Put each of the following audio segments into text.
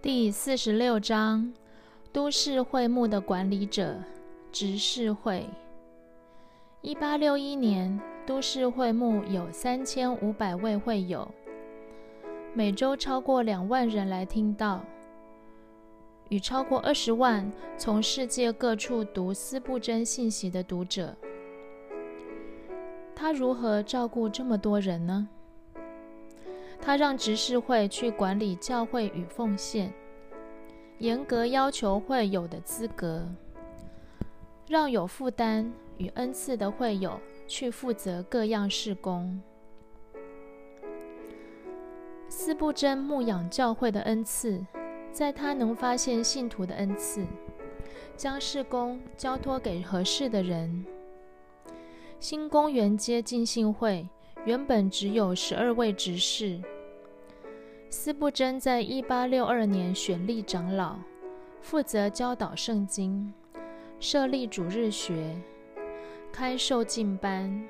第46章，都市会幕的管理者，执事会。1861年，都市会幕有3500位会友，每周超过2万人来听道，与超过20万从世界各处读司布真信息的读者。他如何照顾这么多人呢？他让执事会去管理教会与奉献，严格要求会友的资格，让有负担与恩赐的会友去负责各样事工。司布真牧养教会的恩赐，在他能发现信徒的恩赐，将事工交托给合适的人。新公园街浸信会原本只有12位执事，司布真在1862年选立长老，负责教导圣经，设立主日学，开受浸班、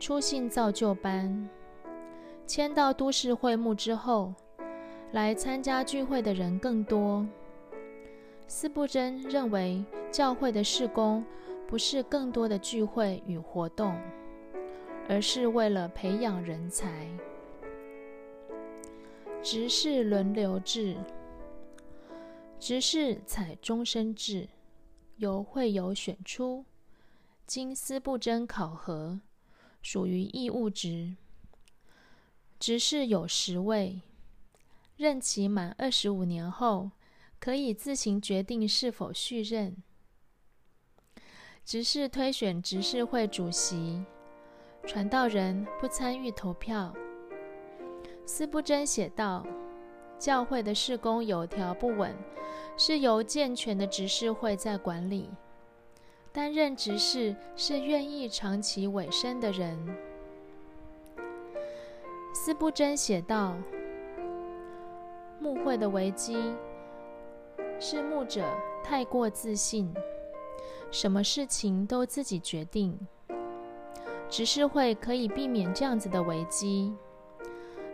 出信造就班。迁到都市会幕之后，来参加聚会的人更多。司布真认为，教会的事工不是更多的聚会与活动，而是为了培养人才。执事轮流制，执事采终身制，由会友选出，经司布真考核，属于义务职。执事有10位，任期满25年后，可以自行决定是否续任。执事推选执事会主席，传道人不参与投票。司布真写道：教会的事工有条不紊，是由健全的执事会在管理。担任执事是愿意长期委身的人。司布真写道：牧会的危机是牧者太过自信，什么事情都自己决定。执事会可以避免这样子的危机，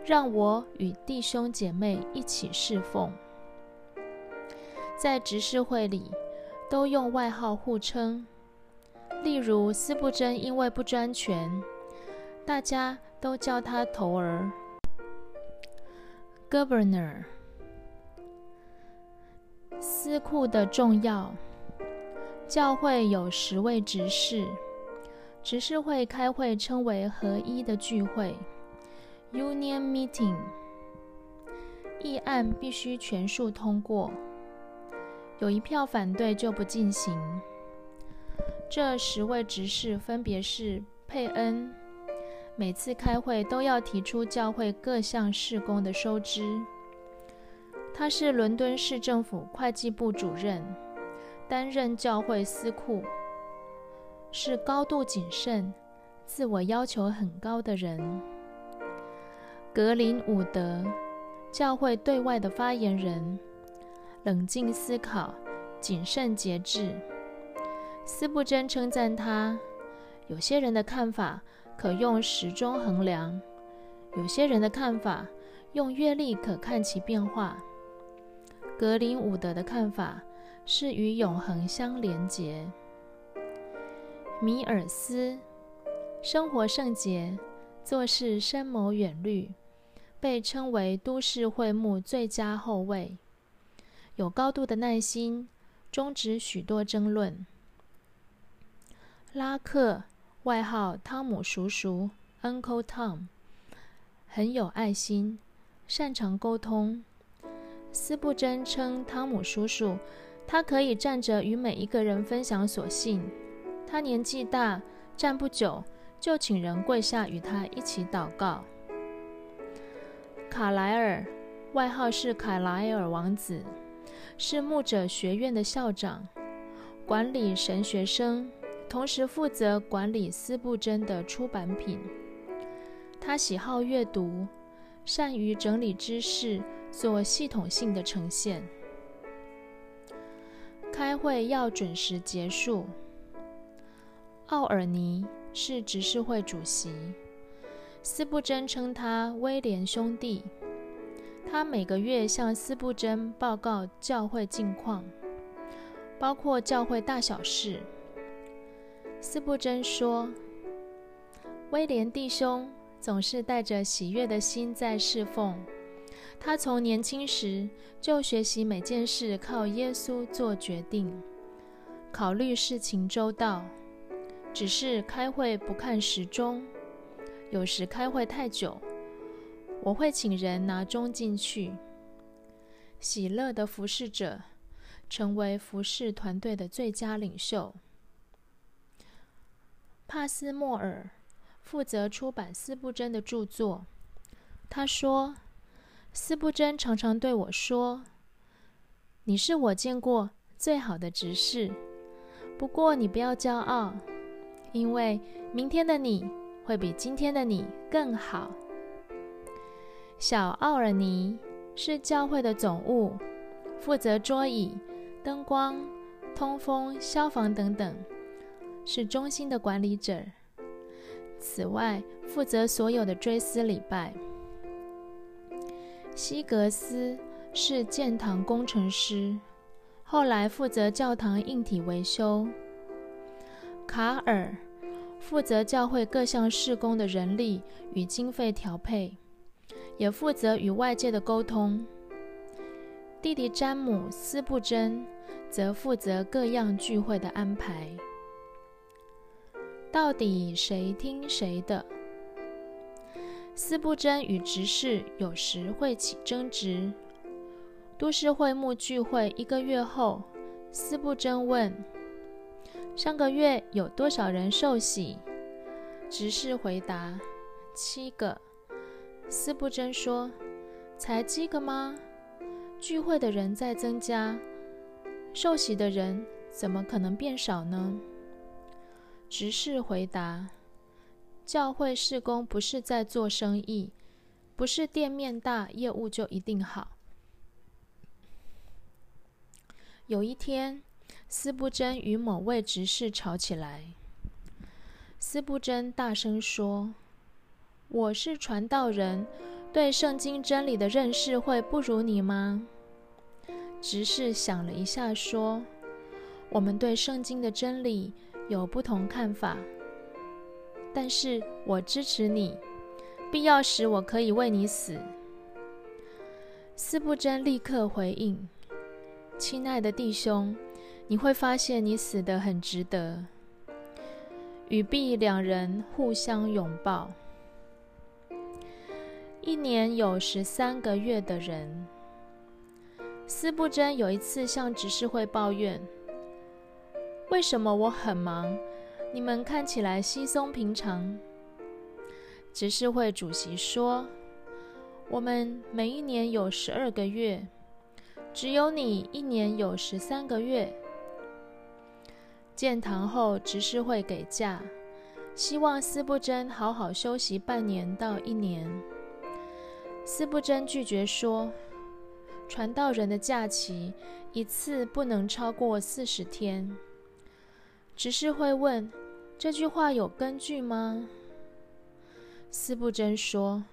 让我与弟兄姐妹一起侍奉。在执事会里，都用外号互称，例如司布真因为不专权，大家都叫他头儿 Governor。 司库的重要，教会有10位执事，执事会开会称为合一的聚会 Union Meeting， 议案必须全数通过，有一票反对就不进行。这10位执事分别是佩恩，每次开会都要提出教会各项事工的收支，他是伦敦市政府会计部主任，担任教会司库，是高度谨慎、自我要求很高的人。格林伍德，教会对外的发言人，冷静思考、谨慎节制。司布真称赞他，有些人的看法可用时钟衡量，有些人的看法用阅历可看其变化。格林伍德的看法是与永恒相连结。米尔斯，生活圣洁，做事深谋远虑，被称为都市会幕最佳后卫，有高度的耐心，终止许多争论。拉克，外号汤姆叔叔 Uncle Tom， 很有爱心，擅长沟通。司布真称汤姆叔叔，他可以站着与每一个人分享所信。他年纪大，站不久，就请人跪下与他一起祷告。卡莱尔，外号是卡莱尔王子，是牧者学院的校长，管理神学生，同时负责管理司布真的出版品。他喜好阅读，善于整理知识，做系统性的呈现。开会要准时结束。奥尔尼是执事会主席，司布真称他威廉兄弟，他每个月向司布真报告教会近况，包括教会大小事。司布真说，威廉弟兄总是带着喜悦的心在侍奉，他从年轻时就学习每件事靠耶稣做决定，考虑事情周到，只是开会不看时钟，有时开会太久，我会请人拿钟进去。喜乐的服侍者成为服侍团队的最佳领袖。帕斯莫尔负责出版司布真的著作，他说，司布真常常对我说，你是我见过最好的执事，不过你不要骄傲，因为明天的你会比今天的你更好。小奥尔尼是教会的总务，负责桌椅、灯光、通风、消防等等，是中心的管理者。此外，负责所有的追思礼拜。西格斯是建堂工程师，后来负责教堂硬体维修。卡尔负责教会各项事工的人力与经费调配，也负责与外界的沟通。弟弟詹姆斯布真则负责各样聚会的安排。到底谁听谁的？斯布真与执事有时会起争执。都市会幕聚会一个月后，斯布真问，上个月有多少人受洗？执事回答，7个。司布真说，才7个吗？聚会的人在增加，受洗的人怎么可能变少呢？执事回答，教会事工不是在做生意，不是店面大，业务就一定好。有一天，司布真与某位执事吵起来。司布真大声说，我是传道人，对圣经真理的认识会不如你吗？执事想了一下说，我们对圣经的真理有不同看法，但是我支持你，必要时我可以为你死。司布真立刻回应，亲爱的弟兄，你会发现你死得很值得。与毕两人互相拥抱。一年有13个月的人。司布真有一次向执事会抱怨，为什么我很忙，你们看起来稀松平常？执事会主席说，我们每一年有12个月，只有你一年有13个月。建堂后，执事会给假，希望司布真好好休息半年到1年。司布真拒绝说，传道人的假期一次不能超过40天。执事会问，这句话有根据吗？司布真说，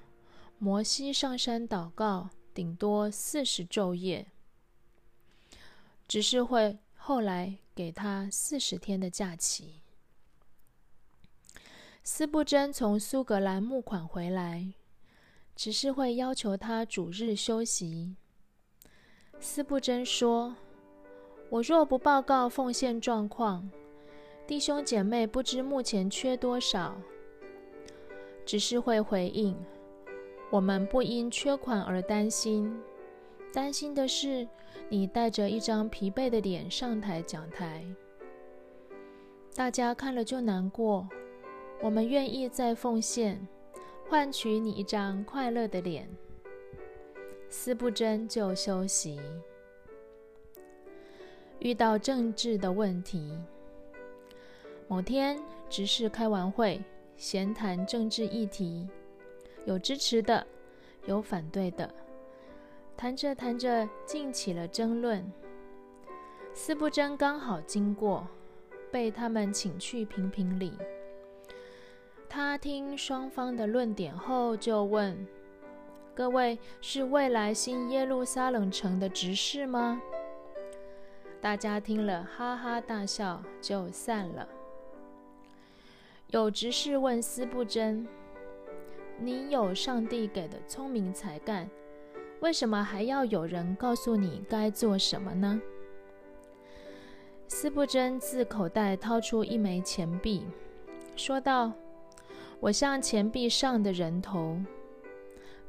摩西上山祷告顶多40昼夜。执事会后来给他40天的假期。司布真从苏格兰募款回来，执事会要求他主日休息。司布真说，我若不报告奉献状况，弟兄姐妹不知目前缺多少。执事会回应，我们不因缺款而担心，担心的是你带着一张疲惫的脸上台讲台，大家看了就难过，我们愿意再奉献，换取你一张快乐的脸。司布真就休息。遇到政治的问题。某天，执事开完会，闲谈政治议题，有支持的，有反对的，谈着谈着竟起了争论。司布真刚好经过，被他们请去评评理。他听双方的论点后就问，各位是未来新耶路撒冷城的执事吗？”大家听了哈哈大笑，就散了。有执事问司布真：“你有上帝给的聪明才干，为什么还要有人告诉你该做什么呢？”司布真自口袋掏出一枚钱币，说道：“我向钱币上的人头，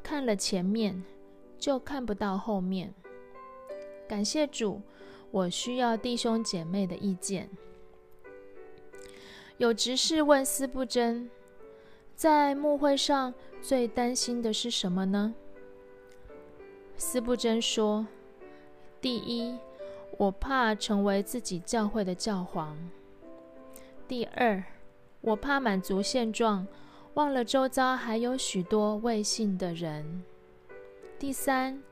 看了前面，就看不到后面。感谢主，我需要弟兄姐妹的意见。”有执事问司布真：“在牧会上最担心的是什么呢？”司布真说：“第一，我怕成为自己教会的教皇；第二，我怕满足现状，忘了周遭还有许多未信的人；第三，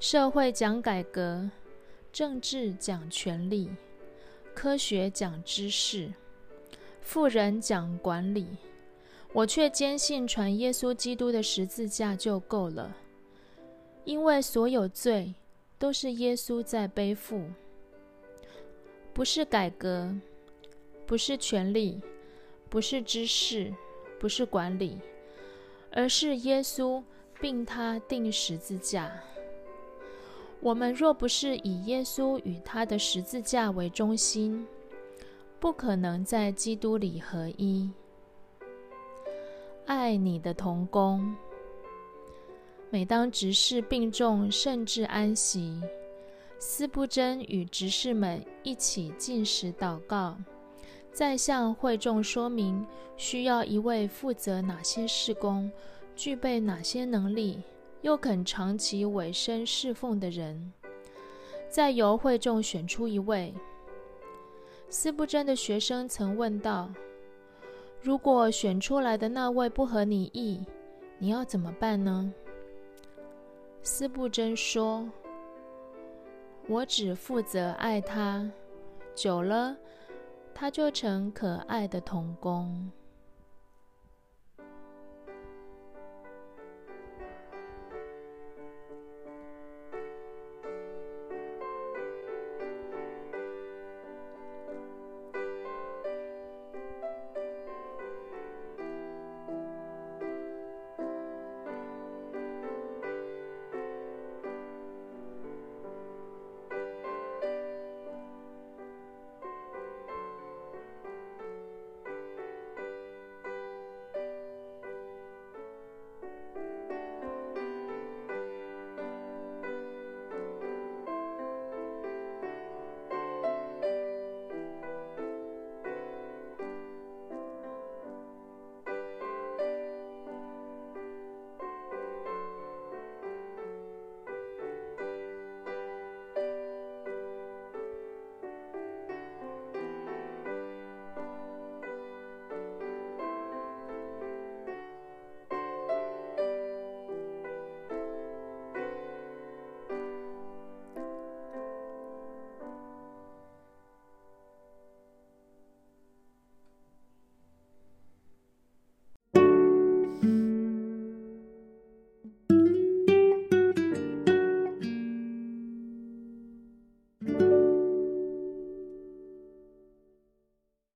社会讲改革，政治讲权力，科学讲知识，富人讲管理，我却坚信传耶稣基督的十字架就够了，因为所有罪都是耶稣在背负，不是改革，不是权力，不是知识，不是管理，而是耶稣并他钉十字架。我们若不是以耶稣与他的十字架为中心，不可能在基督里合一。”爱你的同工。每当执事病重甚至安息，司布真与执事们一起禁食祷告，再向会众说明需要一位负责哪些事工、具备哪些能力，又肯长期委身侍奉的人，再由会众选出一位。司布真的学生曾问道：“如果选出来的那位不合你意，你要怎么办呢？”司布真说：“我只负责爱他，久了，他就成可爱的童工。”